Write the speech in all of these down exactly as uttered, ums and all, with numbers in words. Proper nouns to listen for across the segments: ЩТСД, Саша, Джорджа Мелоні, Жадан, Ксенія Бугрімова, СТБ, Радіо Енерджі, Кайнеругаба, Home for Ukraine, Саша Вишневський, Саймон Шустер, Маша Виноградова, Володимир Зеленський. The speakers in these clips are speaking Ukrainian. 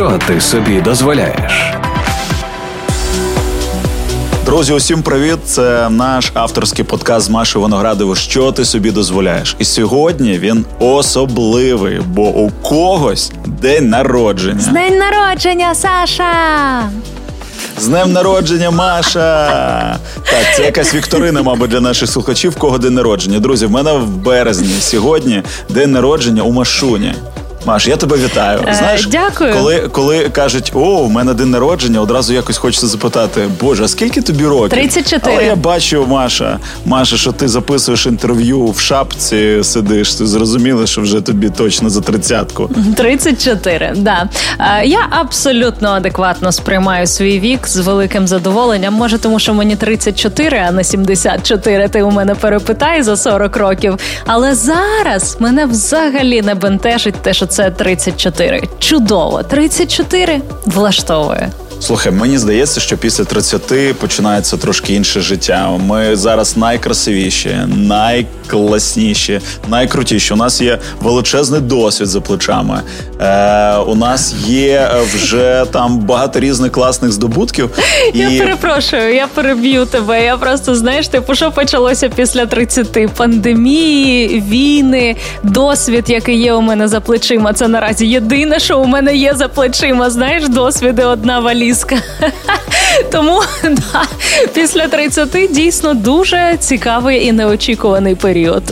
Що ти собі дозволяєш? Друзі, усім привіт! Це наш авторський подкаст з Машою Виноградовою «Що ти собі дозволяєш?». І сьогодні він особливий, бо у когось день народження. З днем народження, Саша! З днем народження, Маша! Так, це якась вікторина, мабуть, для наших слухачів, кого день народження. Друзі, в мене в березні сьогодні день народження у Машуні. Маш, я тебе вітаю. Знаєш, дякую. Коли, коли кажуть, о, у мене день народження, одразу якось хочеться запитати, боже, а скільки тобі років? тридцять чотири. Але я бачу, Маша, Маша, що ти записуєш інтерв'ю в шапці, сидиш, ти зрозуміла, що вже тобі точно за тридцятку. тридцять чотири, да. Я абсолютно адекватно сприймаю свій вік з великим задоволенням. Може, тому що мені тридцять чотири, а не сімдесят чотири, ти у мене перепитай за сорок років. Але зараз мене взагалі не бентежить те, що це тридцять чотири. Чудово. тридцять чотири влаштовує. Слухай, мені здається, що після тридцяти починається трошки інше життя. Ми зараз найкрасивіші, найкласніші, найкрутіші. У нас є величезний досвід за плечами. Е, у нас є вже там багато різних класних здобутків. І... Я перепрошую, я переб'ю тебе. Я просто, знаєш, типу, що почалося після тридцяти? Пандемії, війни, досвід, який є у мене за плечима. Це наразі єдине, що у мене є за плечима. Знаєш, досвіди одна валіза. Тому, да, після тридцяти дійсно дуже цікавий і неочікуваний період.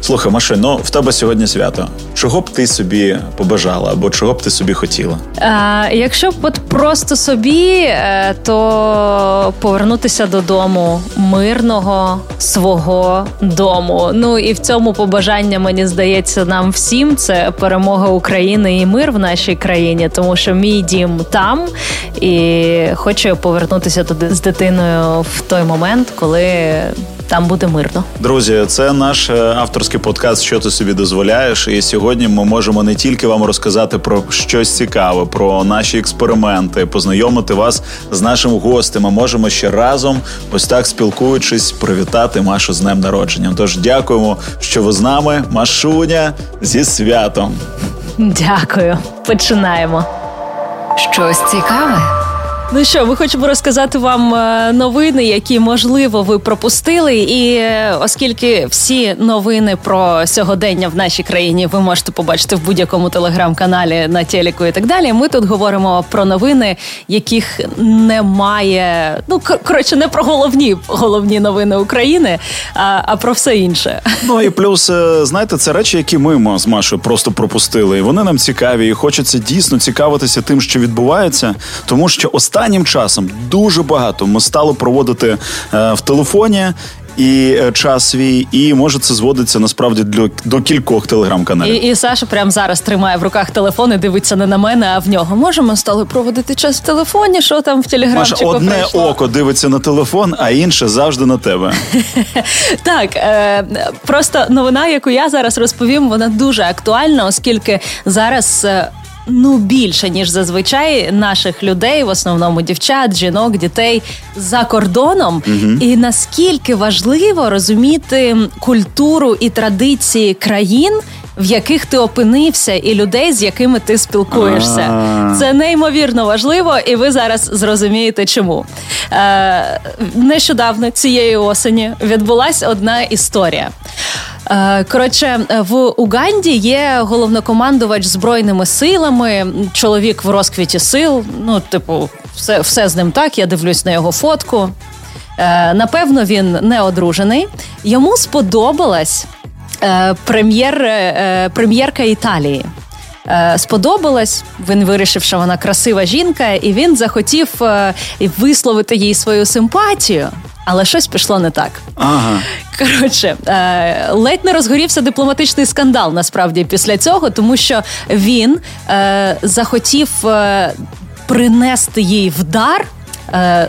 Слухай, Машо, ну в тебе сьогодні свято. Чого б ти собі побажала або чого б ти собі хотіла? А, якщо б от просто собі, то повернутися додому, мирного свого дому. Ну і в цьому побажання, мені здається, нам всім – це перемога України і мир в нашій країні, тому що мій дім там, і хочу повернутися туди з дитиною в той момент, коли... там буде мирно. Друзі, це наш авторський подкаст «Що ти собі дозволяєш?». І сьогодні ми можемо не тільки вам розказати про щось цікаве, про наші експерименти, познайомити вас з нашим гостем. Ми можемо ще разом, ось так спілкуючись, привітати Машу з днем народження. Тож дякуємо, що ви з нами. Машуня, зі святом! Дякую. Починаємо. Щось цікаве? Ну що, ми хочемо розказати вам новини, які, можливо, ви пропустили. І оскільки всі новини про сьогодення в нашій країні ви можете побачити в будь-якому телеграм-каналі, на телеку і так далі, ми тут говоримо про новини, яких немає... Ну, коротше, не про головні, головні новини України, а, а про все інше. Ну, і плюс, знаєте, це речі, які ми з Машою просто пропустили. І вони нам цікаві, і хочеться дійсно цікавитися тим, що відбувається, тому що останні Останнім часом дуже багато ми стали проводити е, в телефоні і е, час свій, і може це зводиться насправді для, до кількох телеграм-каналів. І, і Саша прямо зараз тримає в руках телефон і дивиться не на мене, а в нього. Можемо стали проводити час в телефоні, що там в телеграмчику Маша, одне прийшло? Око дивиться на телефон, а інше завжди на тебе. Так, просто новина, яку я зараз розповім, вона дуже актуальна, оскільки зараз... Ну, більше, ніж зазвичай, наших людей, в основному дівчат, жінок, дітей, за кордоном. Угу. І наскільки важливо розуміти культуру і традиції країн, в яких ти опинився, і людей, з якими ти спілкуєшся. А-а-а. Це неймовірно важливо, і ви зараз зрозумієте, чому. Е- нещодавно, цієї осені, відбулась одна історія. Коротше, в Уганді є головнокомандувач збройними силами, чоловік в розквіті сил, ну, типу, все, все з ним так, я дивлюсь на його фотку. Напевно, він не одружений. Йому сподобалась прем'єр, прем'єрка Італії. Сподобалась, він вирішив, що вона красива жінка, і він захотів висловити їй свою симпатію. Але щось пішло не так. Ага. Коротше, е, ледь не розгорівся дипломатичний скандал, насправді, після цього, тому що він е, захотів е, принести їй в дар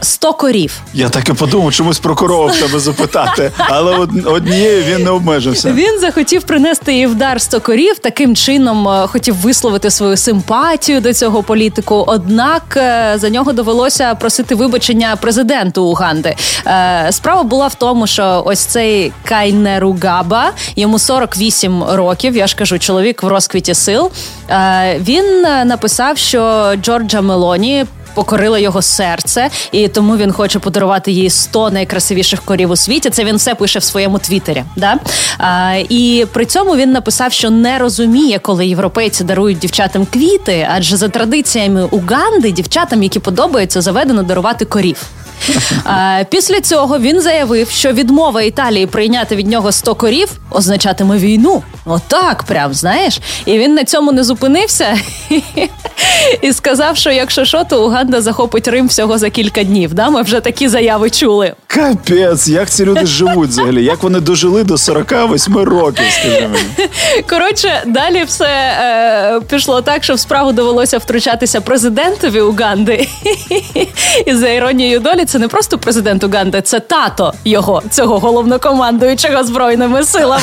сто корів. Я так і подумав, чомусь про корову в тебе запитати, але однією він не обмежився. Він захотів принести і в дар сто корів, таким чином хотів висловити свою симпатію до цього політику, однак за нього довелося просити вибачення президенту Уганди. Справа була в тому, що ось цей Кайнеругаба, йому сорок вісім років, я ж кажу, чоловік в розквіті сил, він написав, що Джорджа Мелоні покорила його серце, і тому він хоче подарувати їй сто найкрасивіших корів у світі. Це він все пише в своєму твіттері. Да? А, і при цьому він написав, що не розуміє, коли європейці дарують дівчатам квіти, адже за традиціями Уганди дівчатам, які подобаються, заведено дарувати корів. А, після цього він заявив, що відмова Італії прийняти від нього сто корів означатиме війну. Отак прям, знаєш. І він на цьому не зупинився і сказав, що якщо що, то Уганда захопить Рим всього за кілька днів. Да? Ми вже такі заяви чули. Капець, як ці люди живуть взагалі? Як вони дожили до сорок вісім років, скажімо. Коротше, далі все е, пішло так, що в справу довелося втручатися президентові Уганди. І за іронією долі, це не просто президент Уганди, це тато його, цього головнокомандуючого Збройними силами.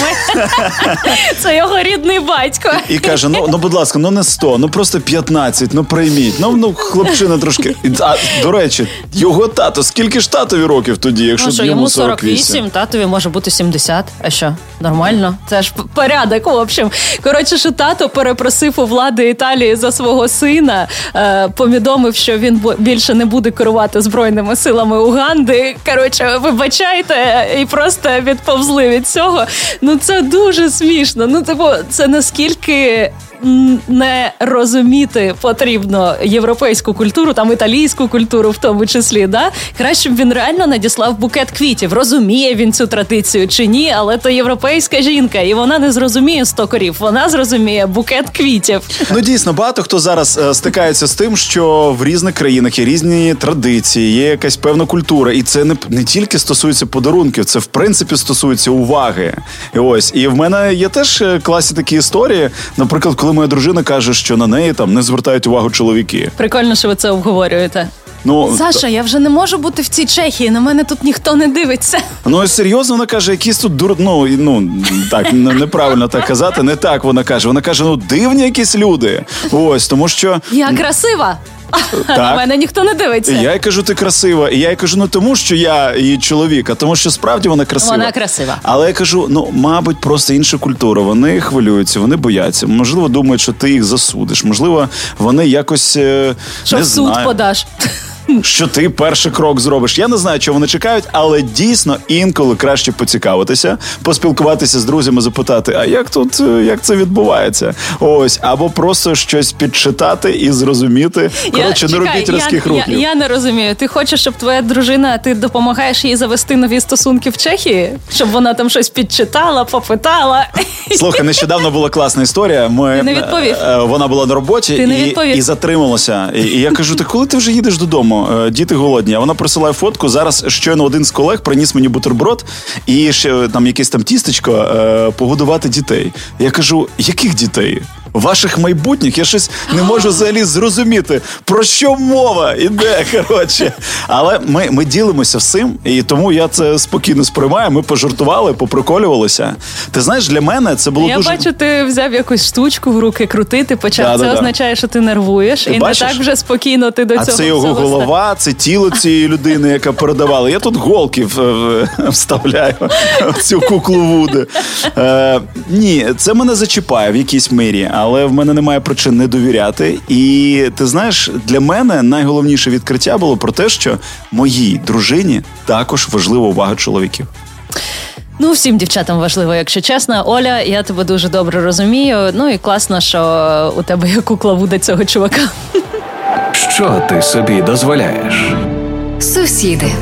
Це його рідний батько. І каже, ну, ну будь ласка, ну не сто, ну просто п'ятнадцять, ну прийміть. Ну, ну хлопчина трошки. А, до речі, його тато, скільки ж татові років тоді, якщо ну, що, йому сорок вісім? сорок вісім, татові може бути сімдесят. А що, нормально? Це ж порядок, в общем. Коротше, що тато перепросив у влади Італії за свого сина, е, повідомив, що він більше не буде керувати Збройними силами Уганди. Коротше, вибачайте, і просто відповзли від цього. Ну, це дуже смішно. Ну, типу, це наскільки не розуміти потрібно європейську культуру, там італійську культуру в тому числі, да? Краще б він реально надіслав букет квітів. Розуміє він цю традицію чи ні, але то європейська жінка, і вона не зрозуміє сто корів, вона зрозуміє букет квітів. Ну, дійсно, багато хто зараз е, стикається з тим, що в різних країнах є різні традиції, є якась певна культура, і це не, не тільки стосується подарунків, це, в принципі, стосується уваги. І ось, і в мене є теж класні такі історії, наприклад, коли моя дружина каже, що на неї там не звертають увагу чоловіки. Прикольно, що ви це обговорюєте. Ну, Саша, та... я вже не можу бути в цій Чехії, на мене тут ніхто не дивиться. Ну, серйозно, вона каже, якісь тут дур... Ну, ну, так, неправильно так казати, не так вона каже. Вона каже, ну, дивні якісь люди. Ось, тому що... Я красива. Так. На мене ніхто не дивиться. І я їй кажу, ти красива. І я їй кажу, ну тому, що я її чоловік, а тому, що справді вона красива. Вона красива. Але я кажу, ну, мабуть, просто інша культура. Вони хвилюються, вони бояться. Можливо, думають, що ти їх засудиш. Можливо, вони якось, не знаю. Що суд подаш. Що ти перший крок зробиш. Я не знаю, чого вони чекають, але дійсно інколи краще поцікавитися, поспілкуватися з друзями, запитати, а як тут, як це відбувається? Ось, або просто щось підчитати і зрозуміти. Коротше, не робіть різких рухів. Я, я не розумію. Ти хочеш, щоб твоя дружина, ти допомагаєш їй завести нові стосунки в Чехії? Щоб вона там щось підчитала, попитала? Слухай, нещодавно була класна історія. Ми, ти не відповів. Вона була на роботі і, і затрималася. І, і я кажу, ти коли ти вже їдеш додому? Діти голодні. А вона присилає фотку. Зараз щойно один з колег приніс мені бутерброд і ще там якесь там тістечко е, погодувати дітей. Я кажу, яких дітей? Ваших майбутніх? Я щось не можу взагалі зрозуміти, про що мова іде, коротше. Але ми, ми ділимося всім, і тому я це спокійно сприймаю. Ми пожартували, поприколювалися. Ти знаєш, для мене це було я дуже... Я бачу, ти взяв якусь штучку в руки крутити, почав. Да, це да, означає, да. що ти нервуєш, ти і бачиш? Не так вже спокійно ти до а цього. А це його голова. Голова, це тіло цієї людини, яка передавала. Я тут голки вставляю в цю куклу Вуди. Е, ні, це мене зачіпає в якійсь мірі, але в мене немає причин не довіряти. І ти знаєш, для мене найголовніше відкриття було про те, що моїй дружині також важлива увага чоловіків. Ну, всім дівчатам важливо, якщо чесно. Оля, я тебе дуже добре розумію. Ну і класно, що у тебе є кукла Вуда цього чувака. Що ти собі дозволяєш? Сусіди.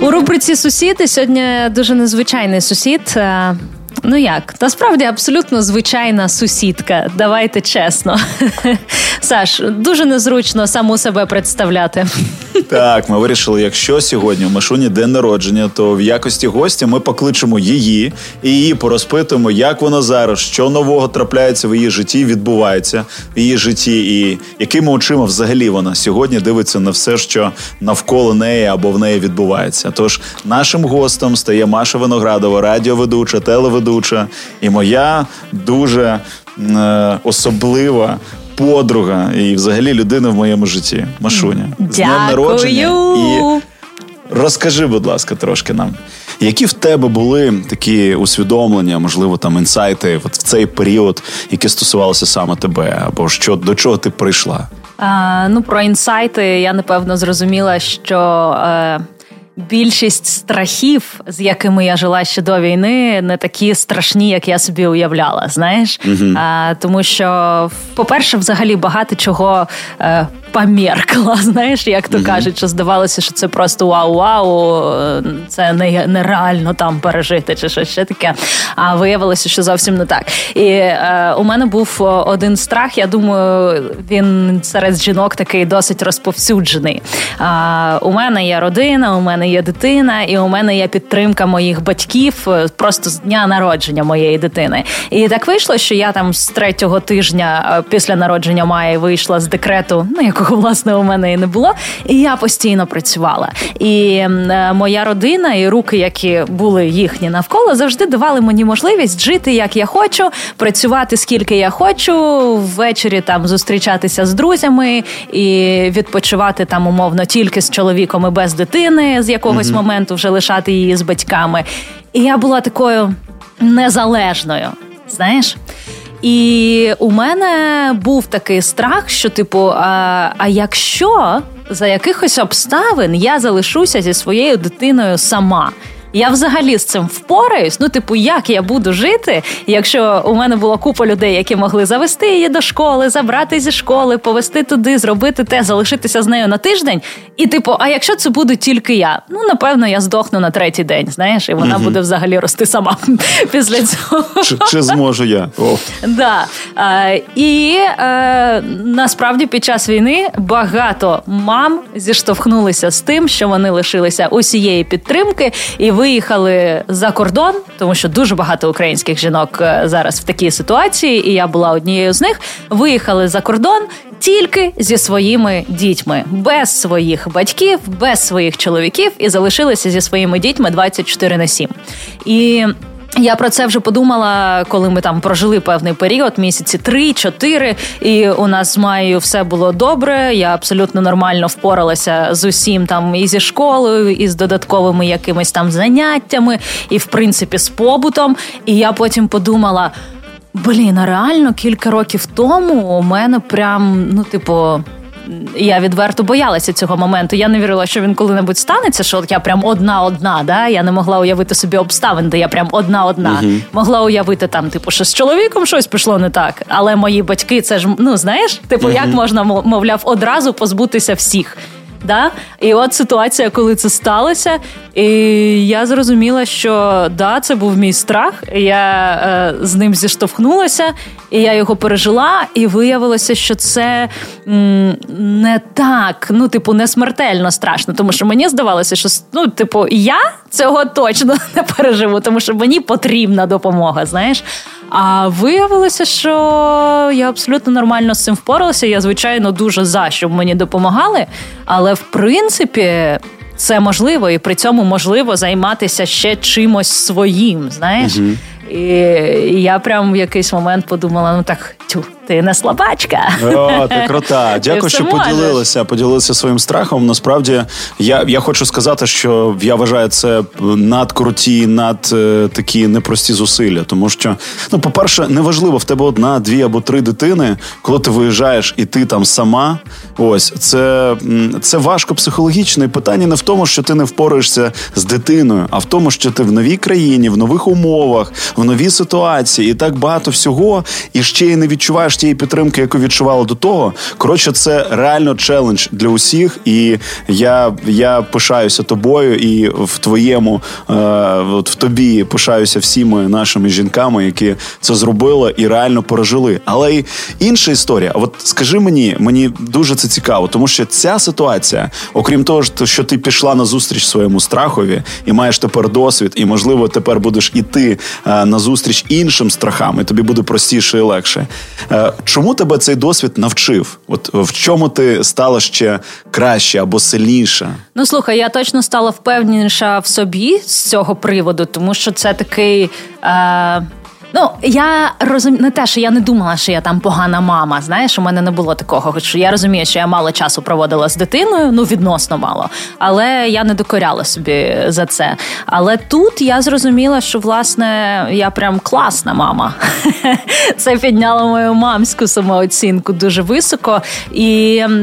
У рубриці «Сусіди» сьогодні дуже незвичайний сусід. Ну як? Насправді абсолютно звичайна сусідка. Давайте чесно. Саш, дуже незручно саму себе представляти. Так, ми вирішили, якщо сьогодні у Машуні день народження, то в якості гостя ми покличемо її і її порозпитуємо, як вона зараз, що нового трапляється в її житті, відбувається в її житті і якими очима взагалі вона сьогодні дивиться на все, що навколо неї або в неї відбувається. Тож нашим гостем стає Маша Виноградова, радіоведуча, телеведуча і моя дуже е, особлива подруга і взагалі людина в моєму житті. Машуня, з днем народження. І розкажи, будь ласка, трошки нам, які в тебе були такі усвідомлення, можливо, там інсайти от в цей період, які стосувалися саме тебе, або що, до чого ти прийшла? А, ну, про інсайти я, напевно, зрозуміла, що... Е... більшість страхів, з якими я жила ще до війни, не такі страшні, як я собі уявляла, знаєш? Mm-hmm. А, тому що, по-перше, взагалі багато чого е, померкла, знаєш, як то mm-hmm. кажуть, що здавалося, що це просто вау-вау, це нереально там пережити чи щось ще таке. А виявилося, що зовсім не так. І е, у мене був один страх, я думаю, він серед жінок такий досить розповсюджений. А, у мене є родина, у мене є дитина, і у мене є підтримка моїх батьків просто з дня народження моєї дитини. І так вийшло, що я там з третього тижня після народження Майї вийшла з декрету, ну, якого, власне, у мене і не було, і я постійно працювала. І е, моя родина і руки, які були їхні навколо, завжди давали мені можливість жити, як я хочу, працювати, скільки я хочу, ввечері там зустрічатися з друзями і відпочивати там, умовно, тільки з чоловіком і без дитини, з якогось mm-hmm. моменту вже лишати її з батьками. І я була такою незалежною, знаєш? І у мене був такий страх, що, типу, а, а якщо за якихось обставин я залишуся зі своєю дитиною сама? Я взагалі з цим впораюсь? Ну, типу, як я буду жити, якщо у мене була купа людей, які могли завести її до школи, забрати зі школи, повезти туди, зробити те, залишитися з нею на тиждень? І, типу, а якщо це буду тільки я? Ну, напевно, я здохну на третій день, знаєш, і вона угу. буде взагалі рости сама після цього. Чи, чи зможу я? О. Да. А, і а, насправді під час війни багато мам зіштовхнулися з тим, що вони лишилися усієї підтримки і виїхали за кордон, тому що дуже багато українських жінок зараз в такій ситуації, і я була однією з них, виїхали за кордон тільки зі своїми дітьми, без своїх батьків, без своїх чоловіків, і залишилися зі своїми дітьми двадцять чотири на сім. І... я про це вже подумала, коли ми там прожили певний період, місяці три-чотири, і у нас з Майєю все було добре, я абсолютно нормально впоралася з усім, там, і зі школою, і з додатковими якимись там заняттями, і, в принципі, з побутом. І я потім подумала, блін, а реально кілька років тому у мене прям, ну, типу... я відверто боялася цього моменту. Я не вірила, що він коли-небудь станеться, що я прям одна-одна, да? Я не могла уявити собі обставин, де я прям одна-одна. Угу. Могла уявити там, типу, що з чоловіком щось пішло не так, але мої батьки, це ж, ну, знаєш, типу, угу. як можна, мовляв, одразу позбутися всіх, да? І от ситуація, коли це сталося, і я зрозуміла, що, да, це був мій страх, я е, з ним зіштовхнулася, і я його пережила, і виявилося, що це м, не так, ну, типу, не смертельно страшно, тому що мені здавалося, що, ну, типу, я цього точно не переживу, тому що мені потрібна допомога, знаєш. А виявилося, що я абсолютно нормально з цим впоралася, я, звичайно, дуже за, щоб мені допомагали, але, в принципі, це можливо, і при цьому можливо займатися ще чимось своїм, знаєш. Угу. І я прям в якийсь момент подумала, ну так, тю, ти не слабачка. О, ти крута. Дякую, що поділилася, поділилася своїм страхом. Насправді, я, я хочу сказати, що я вважаю це надкруті, над е, такі непрості зусилля. Тому що, ну, по-перше, неважливо, в тебе одна, дві або три дитини, коли ти виїжджаєш і ти там сама, ось, це, це важко психологічно. І питання не в тому, що ти не впораєшся з дитиною, а в тому, що ти в новій країні, в нових умовах, в нові ситуації, і так багато всього, і ще й не відчуваєш тієї підтримки, яку відчувала до того. Коротше, це реально челендж для усіх, і я, я пишаюся тобою, і в твоєму, е, от в тобі пишаюся всіми нашими жінками, які це зробили і реально пережили. Але й інша історія, от скажи мені, мені дуже це цікаво, тому що ця ситуація, окрім того, що ти пішла на зустріч своєму страхові, і маєш тепер досвід, і, можливо, тепер будеш іти е, на зустріч іншим страхам, і тобі буде простіше і легше. Е, чому тебе цей досвід навчив? От в чому ти стала ще краще або сильніша? Ну, слухай, я точно стала впевненіша в собі з цього приводу, тому що це такий... Е... Ну, я розумію, не те, що я не думала, що я там погана мама, знаєш, у мене не було такого, що я розумію, що я мало часу проводила з дитиною, ну, відносно мало, але я не докоряла собі за це. Але тут я зрозуміла, що, власне, я прям класна мама. Це підняло мою мамську самооцінку дуже високо, і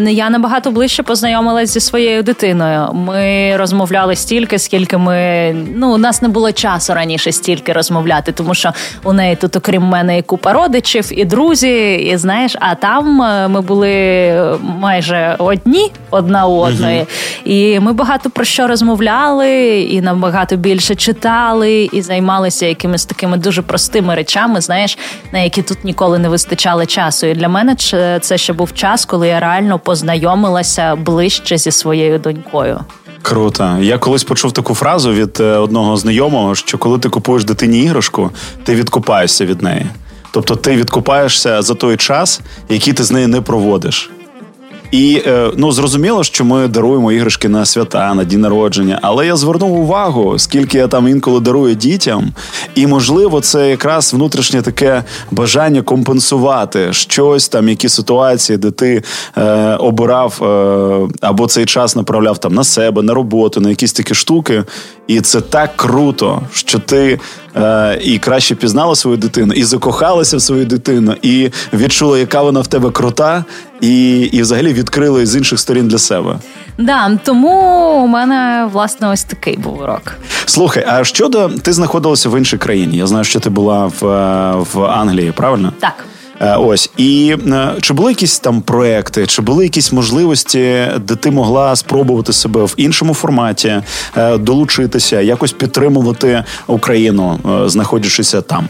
я набагато ближче познайомилась зі своєю дитиною. Ми розмовляли стільки, скільки ми... Ну, у нас не було часу раніше стільки розмовляти, тому що у У неї тут, окрім мене, і купа родичів, і друзі, і, знаєш, а там ми були майже одні одна у одної. Mm-hmm. І ми багато про що розмовляли, і набагато більше читали, і займалися якимись такими дуже простими речами, знаєш, на які тут ніколи не вистачало часу. І для мене це ще був час, коли я реально познайомилася ближче зі своєю донькою. Круто. Я колись почув таку фразу від одного знайомого, що коли ти купуєш дитині іграшку, ти відкупаєшся від неї. Тобто ти відкупаєшся за той час, який ти з нею не проводиш. І, ну, зрозуміло, що ми даруємо іграшки на свята, на дні народження, але я звернув увагу, скільки я там інколи дарую дітям, і, можливо, це якраз внутрішнє таке бажання компенсувати щось там, які ситуації, де ти е, обирав е, або цей час направляв там на себе, на роботу, на якісь такі штуки, і це так круто, що ти е, і краще пізнала свою дитину, і закохалася в свою дитину, і відчула, яка вона в тебе крута, і, і взагалі відкрили з інших сторін для себе. Да, тому у мене, власне, ось такий був урок. Слухай, а щодо, ти знаходилася в іншій країні. Я знаю, що ти була в, в Англії, правильно? Так. Ось. І чи були якісь там проекти, чи були якісь можливості, де ти могла спробувати себе в іншому форматі, долучитися, якось підтримувати Україну, знаходячися там?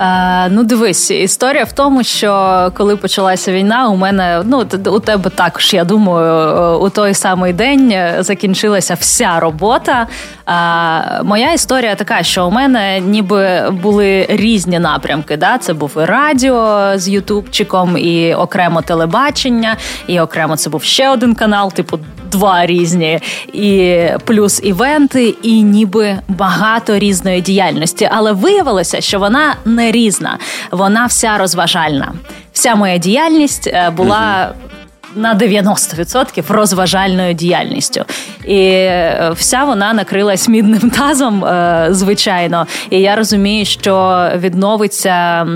Е, ну, дивись, історія в тому, що коли почалася війна, у мене, ну, у тебе також, я думаю, у той самий день закінчилася вся робота. Е, моя історія така, що у мене ніби були різні напрямки, да? Це був і радіо з ютубчиком, і окремо телебачення, і окремо це був ще один канал, типу два різні, і плюс івенти, і ніби багато різної діяльності. Але виявилося, що вона не різна. Вона вся розважальна. Вся моя діяльність була на дев'яносто відсотків розважальною діяльністю. І вся вона накрилась мідним тазом, звичайно. І я розумію, що відновиться...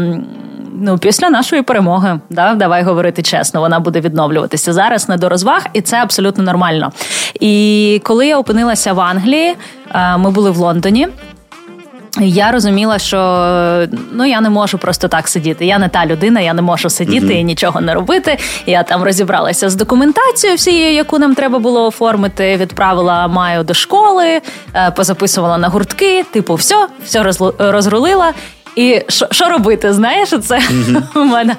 Ну, після нашої перемоги, да, давай говорити чесно, вона буде відновлюватися. Зараз не до розваг, і це абсолютно нормально. І коли я опинилася в Англії, ми були в Лондоні, я розуміла, що, ну, я не можу просто так сидіти. Я не та людина, я не можу сидіти mm-hmm. і нічого не робити. Я там розібралася з документацією всією, яку нам треба було оформити, відправила Маю до школи, позаписувала на гуртки, типу, все, все розрулила. І що робити, знаєш, це mm-hmm. у мене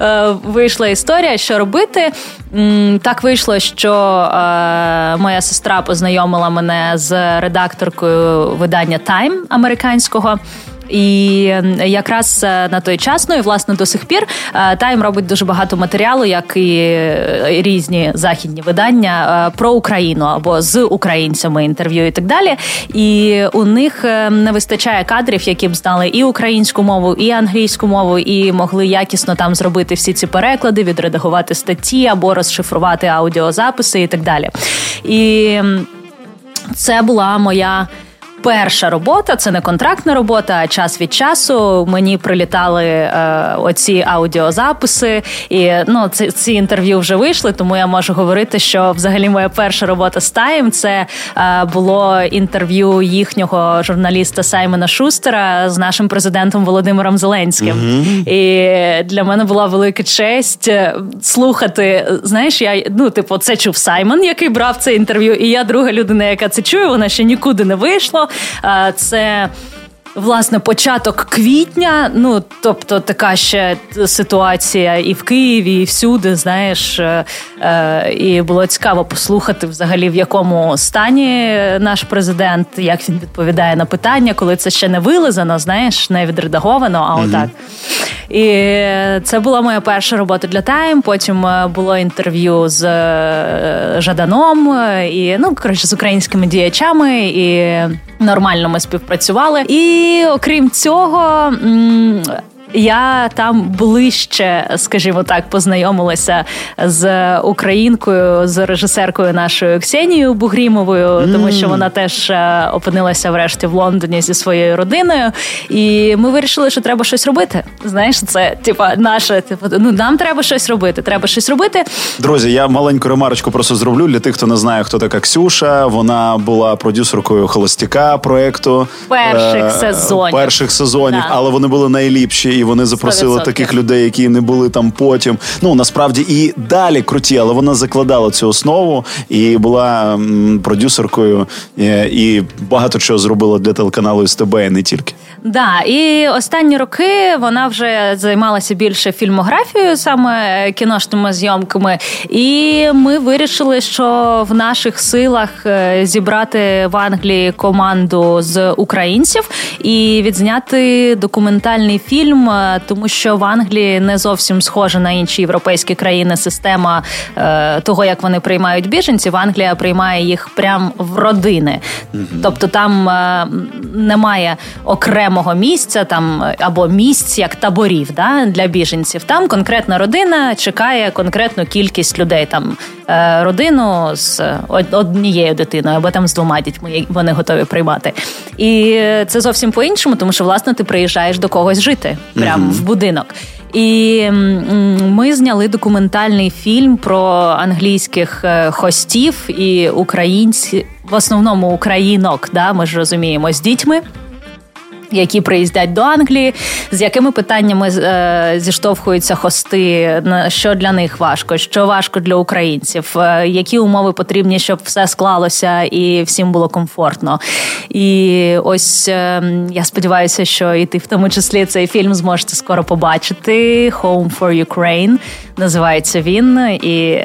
е, вийшла історія, що робити. М, так вийшло, що е, моя сестра познайомила мене з редакторкою видання Time американського. І якраз на той час, ну і, власне, до сих пір Time робить дуже багато матеріалу, як і різні західні видання, про Україну або з українцями інтерв'ю і так далі. І у них не вистачає кадрів, які б знали і українську мову, і англійську мову, і могли якісно там зробити всі ці переклади, відредагувати статті або розшифрувати аудіозаписи і так далі. І це була моя перша робота, це не контрактна робота, а час від часу мені прилітали е, оці аудіозаписи, і ну, ці, ці інтерв'ю вже вийшли, тому я можу говорити, що взагалі моя перша робота з Time – це е, було інтерв'ю їхнього журналіста Саймона Шустера з нашим президентом Володимиром Зеленським. Mm-hmm. І для мене була велика честь слухати, знаєш, я, ну, типу, це чув Саймон, який брав це інтерв'ю, і я друга людина, яка це чує, вона ще нікуди не вийшла. Це, власне, початок квітня, ну, тобто така ще ситуація і в Києві, і всюди, знаєш, і було цікаво послухати взагалі, в якому стані наш президент, як він відповідає на питання, коли це ще не вилизано, знаєш, не відредаговано, а отак. Mm-hmm. І це була моя перша робота для Time, потім було інтерв'ю з Жаданом, і, ну, коротше, з українськими діячами, і нормально ми співпрацювали. І, окрім цього, я там ближче, скажімо так, познайомилася з українкою, з режисеркою нашою Ксенією Бугрімовою, mm. тому що вона теж опинилася врешті в Лондоні зі своєю родиною. І ми вирішили, що треба щось робити. Знаєш, це, типа, наше, типа, ну, нам треба щось робити, треба щось робити. Друзі, я маленьку ремарочку просто зроблю для тих, хто не знає, хто така Ксюша. Вона була продюсеркою «Холостяка» проєкту. Перших е- сезонів. Перших сезонів, да. Але вони були найліпші. І вони запросили сто відсотків таких людей, які не були там потім. Ну, насправді, і далі круті, але вона закладала цю основу і була продюсеркою, і багато чого зробила для телеканалу ес те бе, і не тільки. Да, і останні роки вона вже займалася більше фільмографією, саме кіношними зйомками, і ми вирішили, що в наших силах зібрати в Англії команду з українців і відзняти документальний фільм, тому що в Англії не зовсім схожа на інші європейські країни система того, як вони приймають біженців. Англія приймає їх прямо в родини. Mm-hmm. Тобто там немає окремо мого місця там або місць як таборів, да, для біженців. Там конкретна родина чекає конкретну кількість людей, там родину з однією дитиною або там з двома дітьми вони готові приймати. І це зовсім по-іншому, тому що, власне, ти приїжджаєш до когось жити прямо mm-hmm. в будинок. І ми зняли документальний фільм про англійських хостів і українців, в основному українок, да, ми ж розуміємо, з дітьми, які приїздять до Англії, з якими питаннями е, зіштовхуються хости, що для них важко, що важко для українців, е, які умови потрібні, щоб все склалося і всім було комфортно. І ось е, я сподіваюся, що і ти в тому числі цей фільм зможете скоро побачити. Home for Ukraine називається він. І,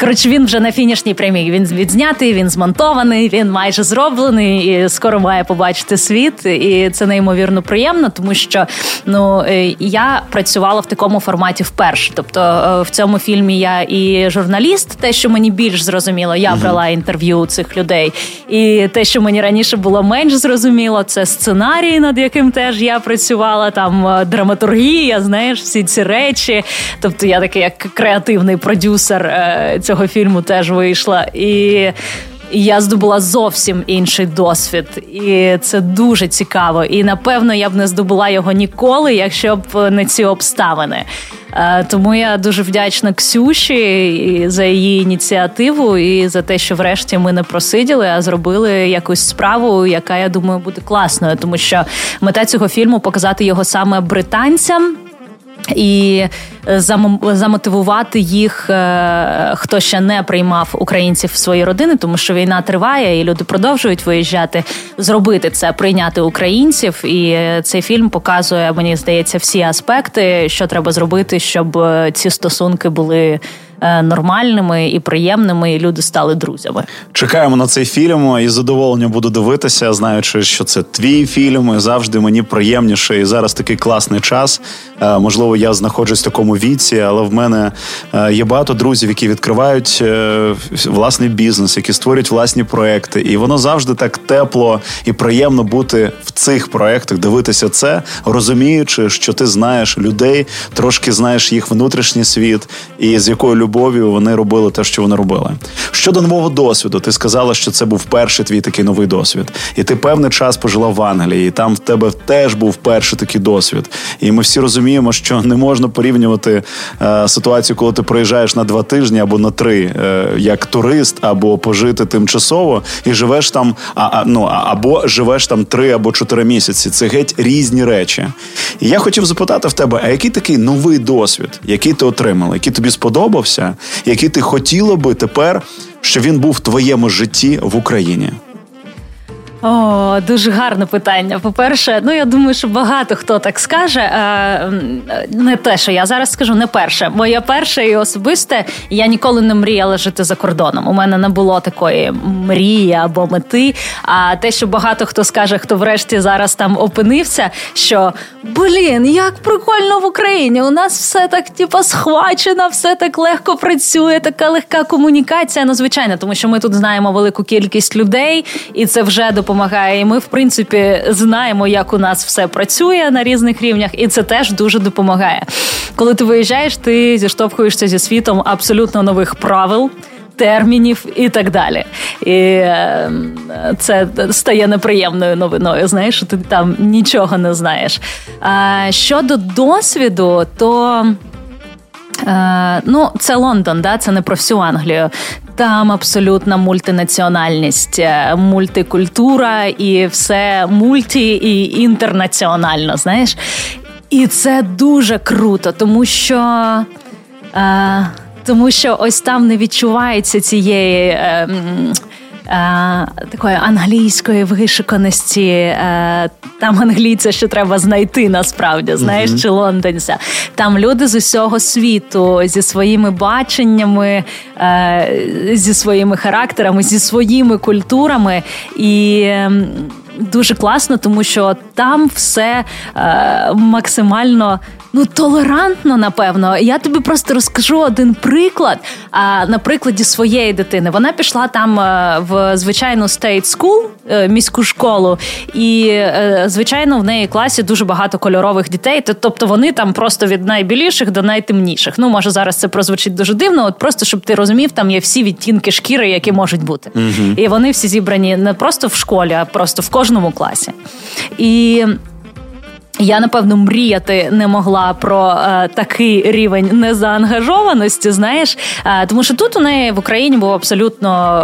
коротше, він вже на фінішній прямій. Він відзнятий, він змонтований, він майже зроблений і скоро має побачити світ. І це неймовірно приємно, тому що, ну, я працювала в такому форматі вперше. Тобто в цьому фільмі я і журналіст, те, що мені більш зрозуміло, я брала інтерв'ю цих людей. І те, що мені раніше було менш зрозуміло, це сценарій, над яким теж я працювала, там драматургія, знаєш, всі ці речі. Тобто я такий, як креативний продюсер цього фільму теж вийшла. І... І я здобула зовсім інший досвід, і це дуже цікаво. І, напевно, я б не здобула його ніколи, якщо б не ці обставини. Тому я дуже вдячна Ксюші за її ініціативу і за те, що врешті ми не просиділи, а зробили якусь справу, яка, я думаю, буде класною. Тому що мета цього фільму – показати його саме британцям, і замотивувати їх, хто ще не приймав українців в свої родини, тому що війна триває і люди продовжують виїжджати, зробити це, прийняти українців. І цей фільм показує, мені здається, всі аспекти, що треба зробити, щоб ці стосунки були нормальними і приємними, і люди стали друзями. Чекаємо на цей фільм, і з задоволенням буду дивитися, знаючи, що це твій фільм, і завжди мені приємніше, і зараз такий класний час, Можливо, я знаходжусь в такому віці, але в мене є багато друзів, які відкривають власний бізнес, які створюють власні проекти. І воно завжди так тепло і приємно бути в цих проектах, дивитися це, розуміючи, що ти знаєш людей, трошки знаєш їх внутрішній світ і з якою любов'ю вони робили те, що вони робили. Щодо нового досвіду, ти сказала, що це був перший твій такий новий досвід. І ти певний час пожила в Англії, і там в тебе теж був перший такий досвід. І ми всі розуміємо, що не можна порівнювати е, ситуацію, коли ти приїжджаєш на два тижні або на три, е, як турист, або пожити тимчасово, і живеш там, а, а, ну, або живеш там три або чотири місяці. Це геть різні речі. І я хотів запитати в тебе, а який такий новий досвід, який ти отримала, який тобі сподобався, який ти хотіла би тепер, щоб він був в твоєму житті в Україні? О, дуже гарне питання. По-перше, ну я думаю, що багато хто так скаже. Не те, що я зараз скажу, не перше. Моє перше і особисте, я ніколи не мріяла жити за кордоном. У мене не було такої мрії або мети. А те, що багато хто скаже, хто врешті зараз там опинився, що, блін, як прикольно в Україні. У нас все так, типа, схвачено, все так легко працює, така легка комунікація. Ну, звичайно, тому що ми тут знаємо велику кількість людей, і це вже допомагає. І ми, в принципі, знаємо, як у нас все працює на різних рівнях, і це теж дуже допомагає. Коли ти виїжджаєш, ти зіштовхуєшся зі світом абсолютно нових правил, термінів і так далі. І це стає неприємною новиною, знаєш, що ти там нічого не знаєш. А щодо досвіду, то... Ну, це Лондон, да? Це не про всю Англію. Там абсолютна мультинаціональність, мультикультура і все мульті і інтернаціонально, знаєш. І це дуже круто, тому що... А, тому що ось там не відчувається цієї... А, такої англійської вишиканості. Там англійця ще треба знайти насправді, знаєш, mm-hmm. чи лондонця. Там люди з усього світу, зі своїми баченнями, зі своїми характерами, зі своїми культурами. І дуже класно, тому що там все максимально... Ну, толерантно, напевно. Я тобі просто розкажу один приклад. А, на прикладі своєї дитини. Вона пішла там в звичайну state school, міську школу, і, звичайно, в неї класі дуже багато кольорових дітей. Тобто вони там просто від найбіліших до найтемніших. Ну, може, зараз це прозвучить дуже дивно, от просто, щоб ти розумів, там є всі відтінки шкіри, які можуть бути. Угу. І вони всі зібрані не просто в школі, а просто в кожному класі. І... Я, напевно, мріяти не могла про е, такий рівень незаангажованості, знаєш, е, тому що тут у неї в Україні був абсолютно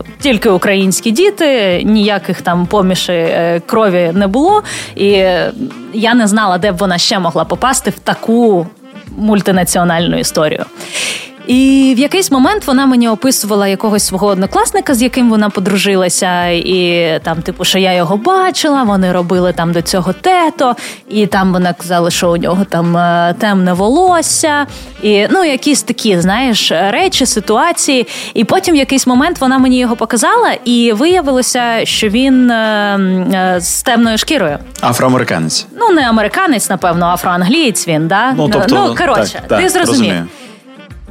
е, тільки українські діти, ніяких там поміші е, крові не було, і я не знала, де б вона ще могла попасти в таку мультинаціональну історію. І в якийсь момент вона мені описувала якогось свого однокласника, з яким вона подружилася, і там, типу, що я його бачила, вони робили там до цього тето, і там вона казала, що у нього там темне волосся, і, ну, якісь такі, знаєш, речі, ситуації. І потім в якийсь момент вона мені його показала, і виявилося, що він е, е, з темною шкірою. Афроамериканець. Ну, не американець, напевно, афроанглієць він, да? Ну, тобто, ну коротше, так, так, ти зрозумів.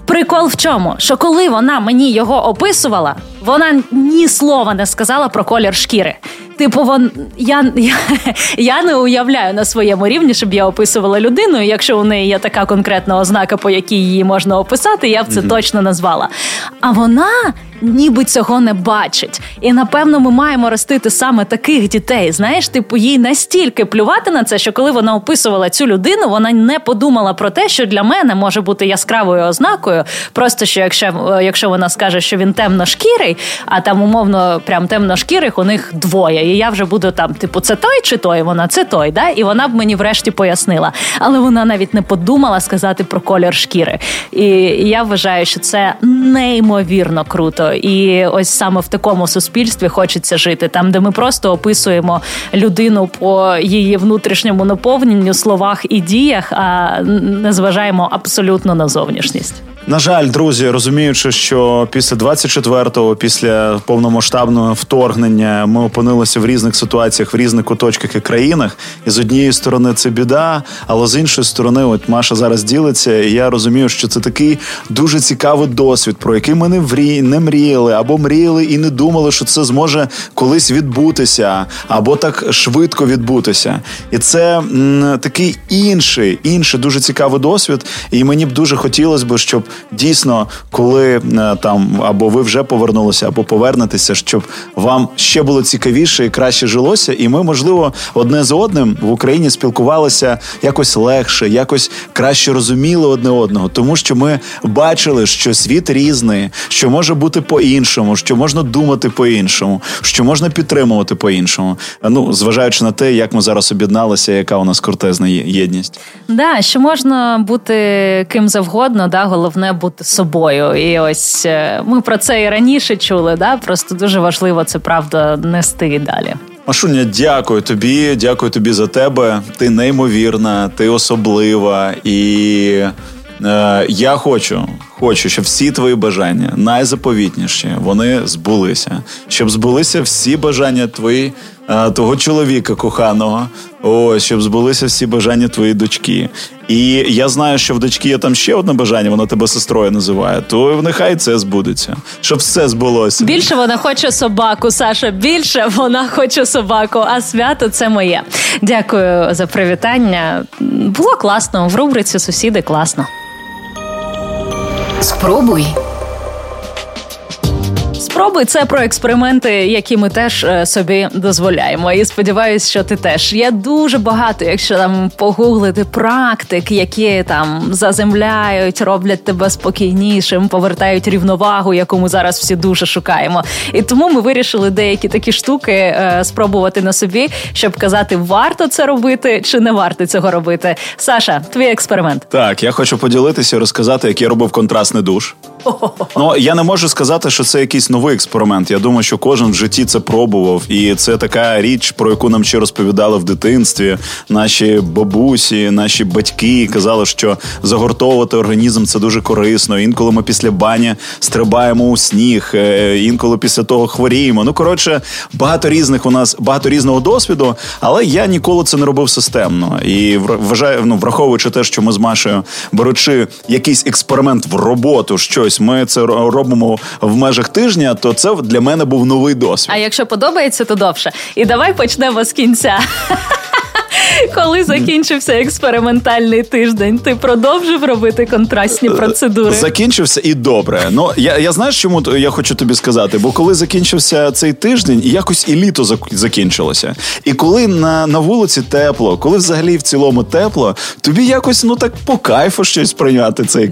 Прикол в чому? Що коли вона мені його описувала, вона ні слова не сказала про колір шкіри. Типу, вон, я, я, я не уявляю на своєму рівні, щоб я описувала людину, і якщо у неї є така конкретна ознака, по якій її можна описати, я б це mm-hmm. точно назвала. А вона ніби цього не бачить. І, напевно, ми маємо ростити саме таких дітей, знаєш, типу, їй настільки плювати на це, що коли вона описувала цю людину, вона не подумала про те, що для мене може бути яскравою ознакою, просто що якщо, якщо вона скаже, що він темношкірий, а там, умовно, прям темношкірих у них двоє, і я вже буду там, типу, це той чи той, вона, це той, да? І вона б мені врешті пояснила. Але вона навіть не подумала сказати про колір шкіри. І я вважаю, що це неймовірно круто. І ось саме в такому суспільстві хочеться жити. Там, де ми просто описуємо людину по її внутрішньому наповненню, словах і діях, а не зважаємо абсолютно на зовнішність. На жаль, друзі, розуміючи, що після двадцять четвертого, після повномасштабного вторгнення ми опинилися в різних ситуаціях, в різних куточках і країнах. І з однієї сторони це біда, але з іншої сторони, от Маша зараз ділиться, і я розумію, що це такий дуже цікавий досвід, про який ми не, врі... не мріяли, або мріяли і не думали, що це зможе колись відбутися, або так швидко відбутися. І це м, такий інший, інший дуже цікавий досвід, і мені б дуже хотілося б, щоб дійсно, коли там або ви вже повернулися, або повернетеся, щоб вам ще було цікавіше і краще жилося, і ми, можливо, одне з одним в Україні спілкувалися якось легше, якось краще розуміли одне одного, тому що ми бачили, що світ різний, що може бути по-іншому, що можна думати по-іншому, що можна підтримувати по-іншому. Ну, зважаючи на те, як ми зараз об'єдналися, яка у нас крутезна єдність. Да, що можна бути ким завгодно, да, головне бути собою. І ось ми про це і раніше чули, да, просто дуже важливо це, правда, нести далі. Машуня, дякую тобі, дякую тобі за тебе. Ти неймовірна, ти особлива. І е, я хочу, хочу, щоб всі твої бажання, найзаповітніші, вони збулися. Щоб збулися всі бажання твої, е, того чоловіка коханого, ось, щоб збулися всі бажання твої дочки. І я знаю, що в дочки є там ще одне бажання, вона тебе сестрою називає, то нехай це збудеться. Щоб все збулося. Більше вона хоче собаку, Саша, більше вона хоче собаку, а свято це моє. Дякую за привітання. Було класно, в рубриці «Сусіди» класно. Спробуй. Спроби – це про експерименти, які ми теж собі дозволяємо. І сподіваюсь, що ти теж. Є дуже багато, якщо там погуглити практик, які там заземляють, роблять тебе спокійнішим, повертають рівновагу, яку ми зараз всі дуже шукаємо. І тому ми вирішили деякі такі штуки е, спробувати на собі, щоб казати, варто це робити чи не варто цього робити. Саша, твій експеримент. Так, я хочу поділитися і розказати, як я робив контрастний душ. Ну, я не можу сказати, що це якийсь новий експеримент. Я думаю, що кожен в житті це пробував. І це така річ, про яку нам ще розповідали в дитинстві. Наші бабусі, наші батьки казали, що загортовувати організм – це дуже корисно. Інколи ми після бані стрибаємо у сніг, інколи після того хворіємо. Ну, коротше, багато різних у нас, багато різного досвіду, але я ніколи це не робив системно. І вважаю, ну, враховуючи те, що ми з Машею, беручи якийсь експеримент в роботу, щось, ми це робимо в межах тижня, то це для мене був новий досвід. А якщо подобається, то довше. І давай почнемо з кінця. Коли закінчився експериментальний тиждень, ти продовжив робити контрастні процедури? Закінчився і добре. Ну, я, я знаєш, чому я хочу тобі сказати? Бо коли закінчився цей тиждень, якось і літо закінчилося. І коли на, на вулиці тепло, коли взагалі в цілому тепло, тобі якось, ну так по кайфу щось прийняти цей,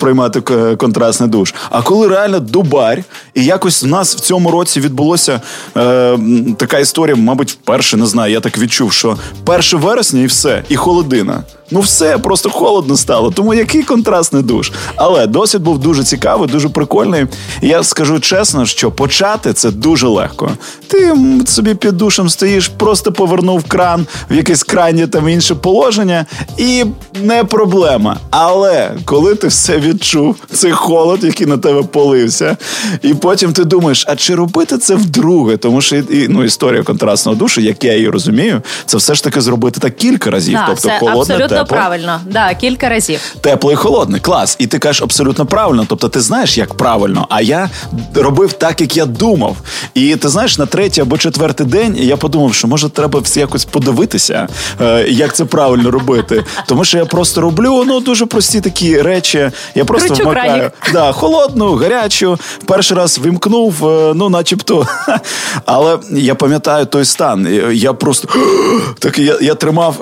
приймати контрастний душ. А коли реально дубарь, і якось в нас в цьому році відбулося е, така історія, мабуть, вперше, не знаю, я так відчув, що перше вересня і все, і холодина. Ну все, просто холодно стало, тому який контрастний душ. Але досвід був дуже цікавий, дуже прикольний. І я скажу чесно, що почати це дуже легко. Ти собі під душем стоїш, просто повернув кран в якесь крайнє там інше положення, і не проблема. Але коли ти все відчув, цей холод, який на тебе полився, і потім ти думаєш, а чи робити це вдруге? Тому що і, ну, історія контрастного душу, як я її розумію, це все ж таки зробити так кілька разів. Да, тобто холодне, абсолютно... Тепло. Правильно, да, кілька разів. Тепло і холодне, клас. І ти кажеш абсолютно правильно, тобто ти знаєш, як правильно, а я робив так, як я думав. І ти знаєш, на третій або четвертий день я подумав, що може треба якось подивитися, як це правильно робити. Тому що я просто роблю, ну, дуже прості такі речі. Я просто кручу вмикаю краник. Да, холодну, гарячу. Перший раз вимкнув, ну, начебто. Але я пам'ятаю той стан. Я просто так я, я тримав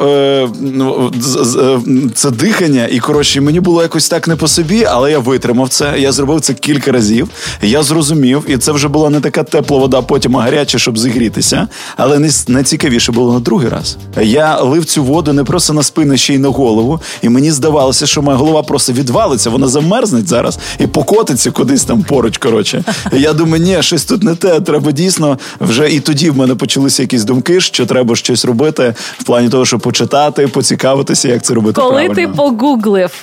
це дихання, і, коротше, мені було якось так не по собі, але я витримав це, я зробив це кілька разів, я зрозумів, і це вже була не така тепла вода, потім, а гаряча, щоб зігрітися, але найцікавіше було на другий раз. Я лив цю воду не просто на спину, ще й на голову, і мені здавалося, що моя голова просто відвалиться, вона замерзне зараз і покотиться кудись там поруч, коротше. Я думаю, ні, щось тут не те, треба дійсно, вже і тоді в мене почалися якісь думки, що треба щось робити в плані того, щоб почитати, поцікавитися, як це робити коли правильно. Коли ти погуглив,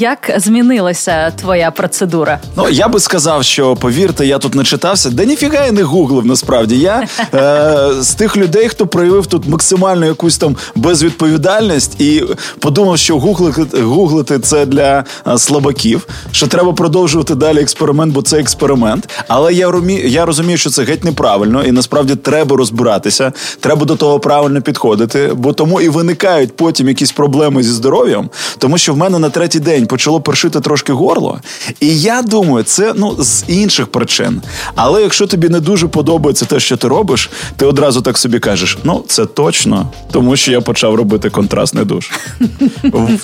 як змінилася твоя процедура? Ну, я би сказав, що, повірте, я тут не читався. Да ніфіга я не гуглив, насправді. Я е, з тих людей, хто проявив тут максимальну якусь там безвідповідальність і подумав, що гуглити, гуглити це для слабаків, що треба продовжувати далі експеримент, бо це експеримент. Але я, румі, я розумію, що це геть неправильно і насправді треба розбиратися, треба до того правильно підходити, бо тому і виникають потім якісь проблеми зі здоров'ям, тому що в мене на третій день почало першити трошки горло, і я думаю, це ну з інших причин. Але якщо тобі не дуже подобається те, що ти робиш, ти одразу так собі кажеш, ну це точно, тому що я почав робити контрастний душ.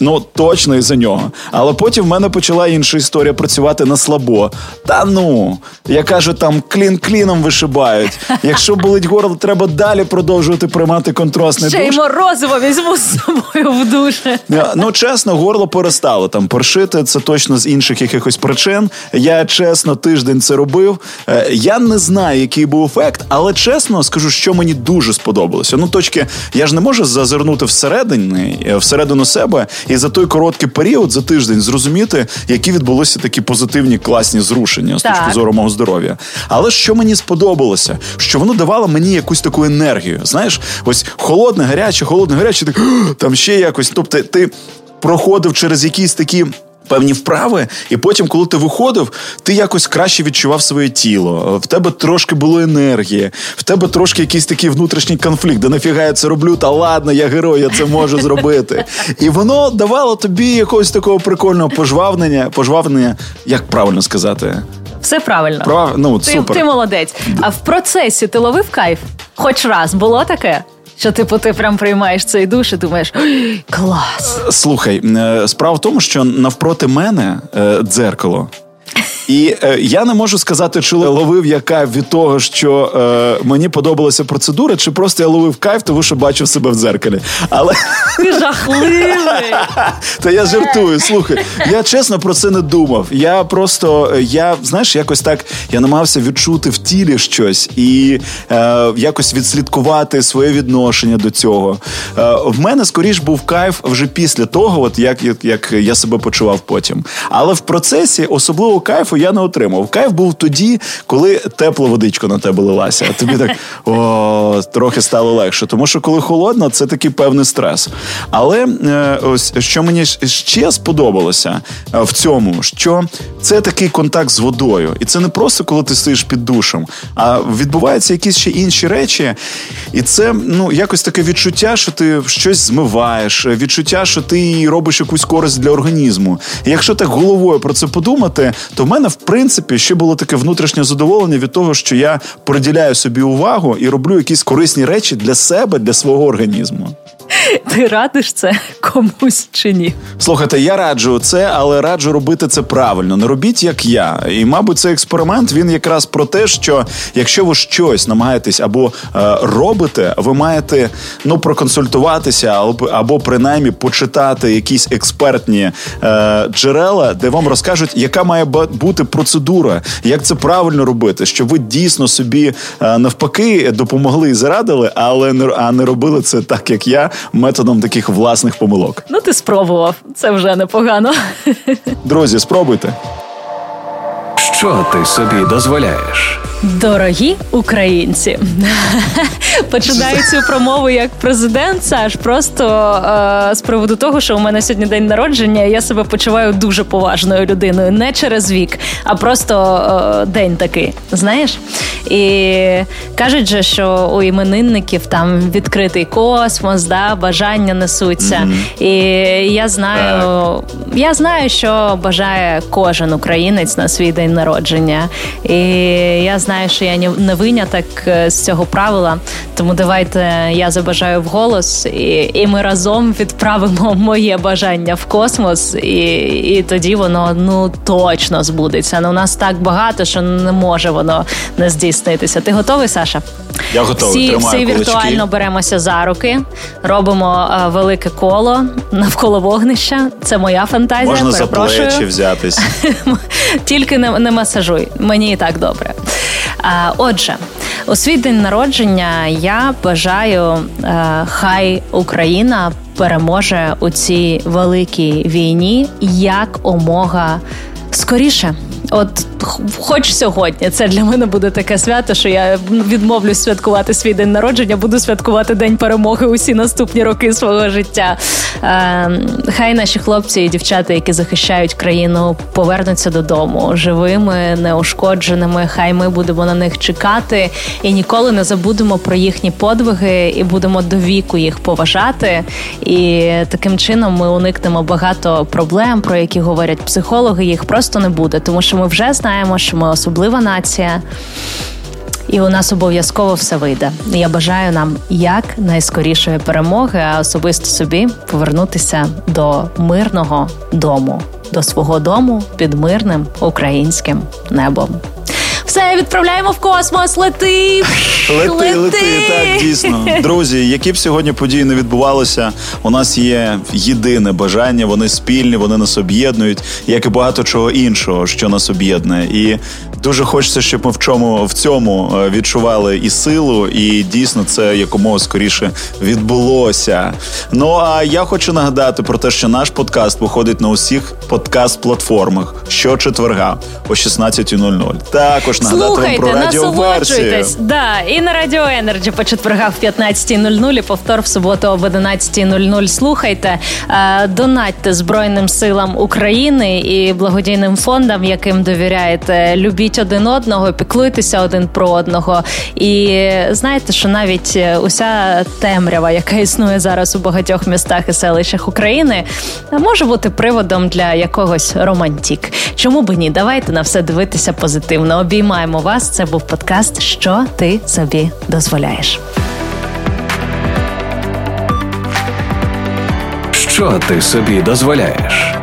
Ну точно із-за нього. Але потім в мене почала інша історія працювати на слабо. Та ну, я кажу, там клін-кліном вишибають. Якщо болить горло, треба далі продовжувати приймати контрастний душ. Ще й морозиво візьму з собою в душ. Ну, чесно, горло перестало там першити, це точно з інших якихось причин. Я, чесно, тиждень це робив. Я не знаю, який був ефект, але, чесно, скажу, що мені дуже сподобалося. Ну, точки, я ж не можу зазирнути всередині, всередину себе і за той короткий період, за тиждень, зрозуміти, які відбулися такі позитивні, класні зрушення з так. точки зору мого здоров'я. Але що мені сподобалося? Що воно давало мені якусь таку енергію. Знаєш, ось холодне, гаряче, холодне, гаряче, так, там ще якось. Тобто ти проходив через якісь такі певні вправи, і потім, коли ти виходив, ти якось краще відчував своє тіло, в тебе трошки було енергії, в тебе трошки якийсь такий внутрішній конфлікт, де нафіга я це роблю, та ладно, я герой, я це можу зробити. І воно давало тобі якогось такого прикольного пожвавлення, пожвавлення, як правильно сказати? Все правильно. Прав... Ну, ти, супер. Ти молодець. А в процесі ти ловив кайф? Хоч раз було таке? Що, типу, ти прям приймаєш цей душ і думаєш, клас. Слухай, справа в тому, що навпроти мене дзеркало. І е, я не можу сказати, чи ловив я кайф від того, що е, мені подобалася процедура, чи просто я ловив кайф, тому що бачив себе в дзеркалі. Але... Ти жахливий! Та я жартую, слухай. Я чесно про це не думав. Я просто, я, знаєш, якось так, я намагався відчути в тілі щось і е, якось відслідкувати своє відношення до цього. Е, в мене, скоріш, був кайф вже після того, от як, як, як я себе почував потім. Але в процесі особливо кайфу я не отримав. Кайф був тоді, коли тепла водичка на тебе лилася. А тобі так, о, трохи стало легше. Тому що, коли холодно, це такий певний стрес. Але е, ось, що мені ще сподобалося е, в цьому, що це такий контакт з водою. І це не просто, коли ти стоїш під душем, а відбуваються якісь ще інші речі. І це, ну, якось таке відчуття, що ти щось змиваєш, відчуття, що ти робиш якусь користь для організму. І якщо так головою про це подумати, то в мене, в принципі, ще було таке внутрішнє задоволення від того, що я приділяю собі увагу і роблю якісь корисні речі для себе, для свого організму. Ти радиш це комусь чи ні? Слухайте, я раджу це, але раджу робити це правильно. Не робіть, як я. І, мабуть, цей експеримент, він якраз про те, що якщо ви щось намагаєтесь або е, робите, ви маєте, ну, проконсультуватися або, або принаймні почитати якісь експертні е, джерела, де вам розкажуть, яка має бути процедура, як це правильно робити, щоб ви дійсно собі е, навпаки допомогли і зарадили, але не, а не робили це так, як я, методом таких власних помилок. Ну, ти спробував. Це вже непогано. Друзі, спробуйте. Що ти собі дозволяєш? Дорогі українці, починаю цю промову як президент, Саш, просто е, з приводу того, що у мене сьогодні день народження, я себе почуваю дуже поважною людиною, не через вік, а просто е, день такий, знаєш? І кажуть же, що у іменинників там відкритий космос, да, бажання несуться. Mm-hmm. І я знаю, uh. я знаю, що бажає кожен українець на свій день народження. І я знаю, що я не виняток з цього правила, тому давайте я забажаю вголос, і, і ми разом відправимо моє бажання в космос, і, і тоді воно, ну, точно збудеться. Ну, у нас так багато, що не може воно не здійснитися. Ти готовий, Саша? Я готовий, всі, тримаю всі кулички. Всі віртуально беремося за руки, робимо е, велике коло навколо вогнища. Це моя фантазія, можна перепрошую. Можна за плечі взятись. Тільки не, не масажуй, мені і так добре. А, отже, У свій день народження я бажаю, хай Україна переможе у цій великій війні як омога скоріше. От хоч сьогодні. Це для мене буде таке свято, що я відмовлюсь святкувати свій день народження, буду святкувати День перемоги усі наступні роки свого життя. Е, хай наші хлопці і дівчата, які захищають країну, повернуться додому живими, неушкодженими. Хай ми будемо на них чекати і ніколи не забудемо про їхні подвиги і будемо до віку їх поважати. І таким чином ми уникнемо багато проблем, про які говорять психологи, їх просто не буде, тому що ми вже знаємо, що ми особлива нація, і у нас обов'язково все вийде. Я бажаю нам як найскорішої перемоги, а особисто собі повернутися до мирного дому, до свого дому під мирним українським небом. Все, відправляємо в космос, лети! Лети, лети, лети, так, дійсно. Друзі, які б сьогодні події не відбувалися, у нас є єдине бажання, вони спільні, вони нас об'єднують, як і багато чого іншого, що нас об'єднує. І дуже хочеться, щоб ми в, чому, в цьому відчували і силу, і дійсно це якомога скоріше відбулося. Ну, а я хочу нагадати про те, що наш подкаст виходить на усіх подкаст-платформах щочетверга о шістнадцята нуль нуль. Також слухайте, насолоджуйтесь. Да, і на Радіо Енерджі по четвергах в п'ятнадцята нуль нуль і повтор в суботу об одинадцята нуль нуль. Слухайте, донатьте Збройним силам України і благодійним фондам, яким довіряєте. Любіть один одного, піклуйтеся один про одного. І знаєте, що навіть уся темрява, яка існує зараз у багатьох містах і селищах України, може бути приводом для якогось романтик. Чому б ні? Давайте на все дивитися позитивно. Обіймаємо вас. Це був подкаст «Що ти собі дозволяєш». Що ти собі дозволяєш?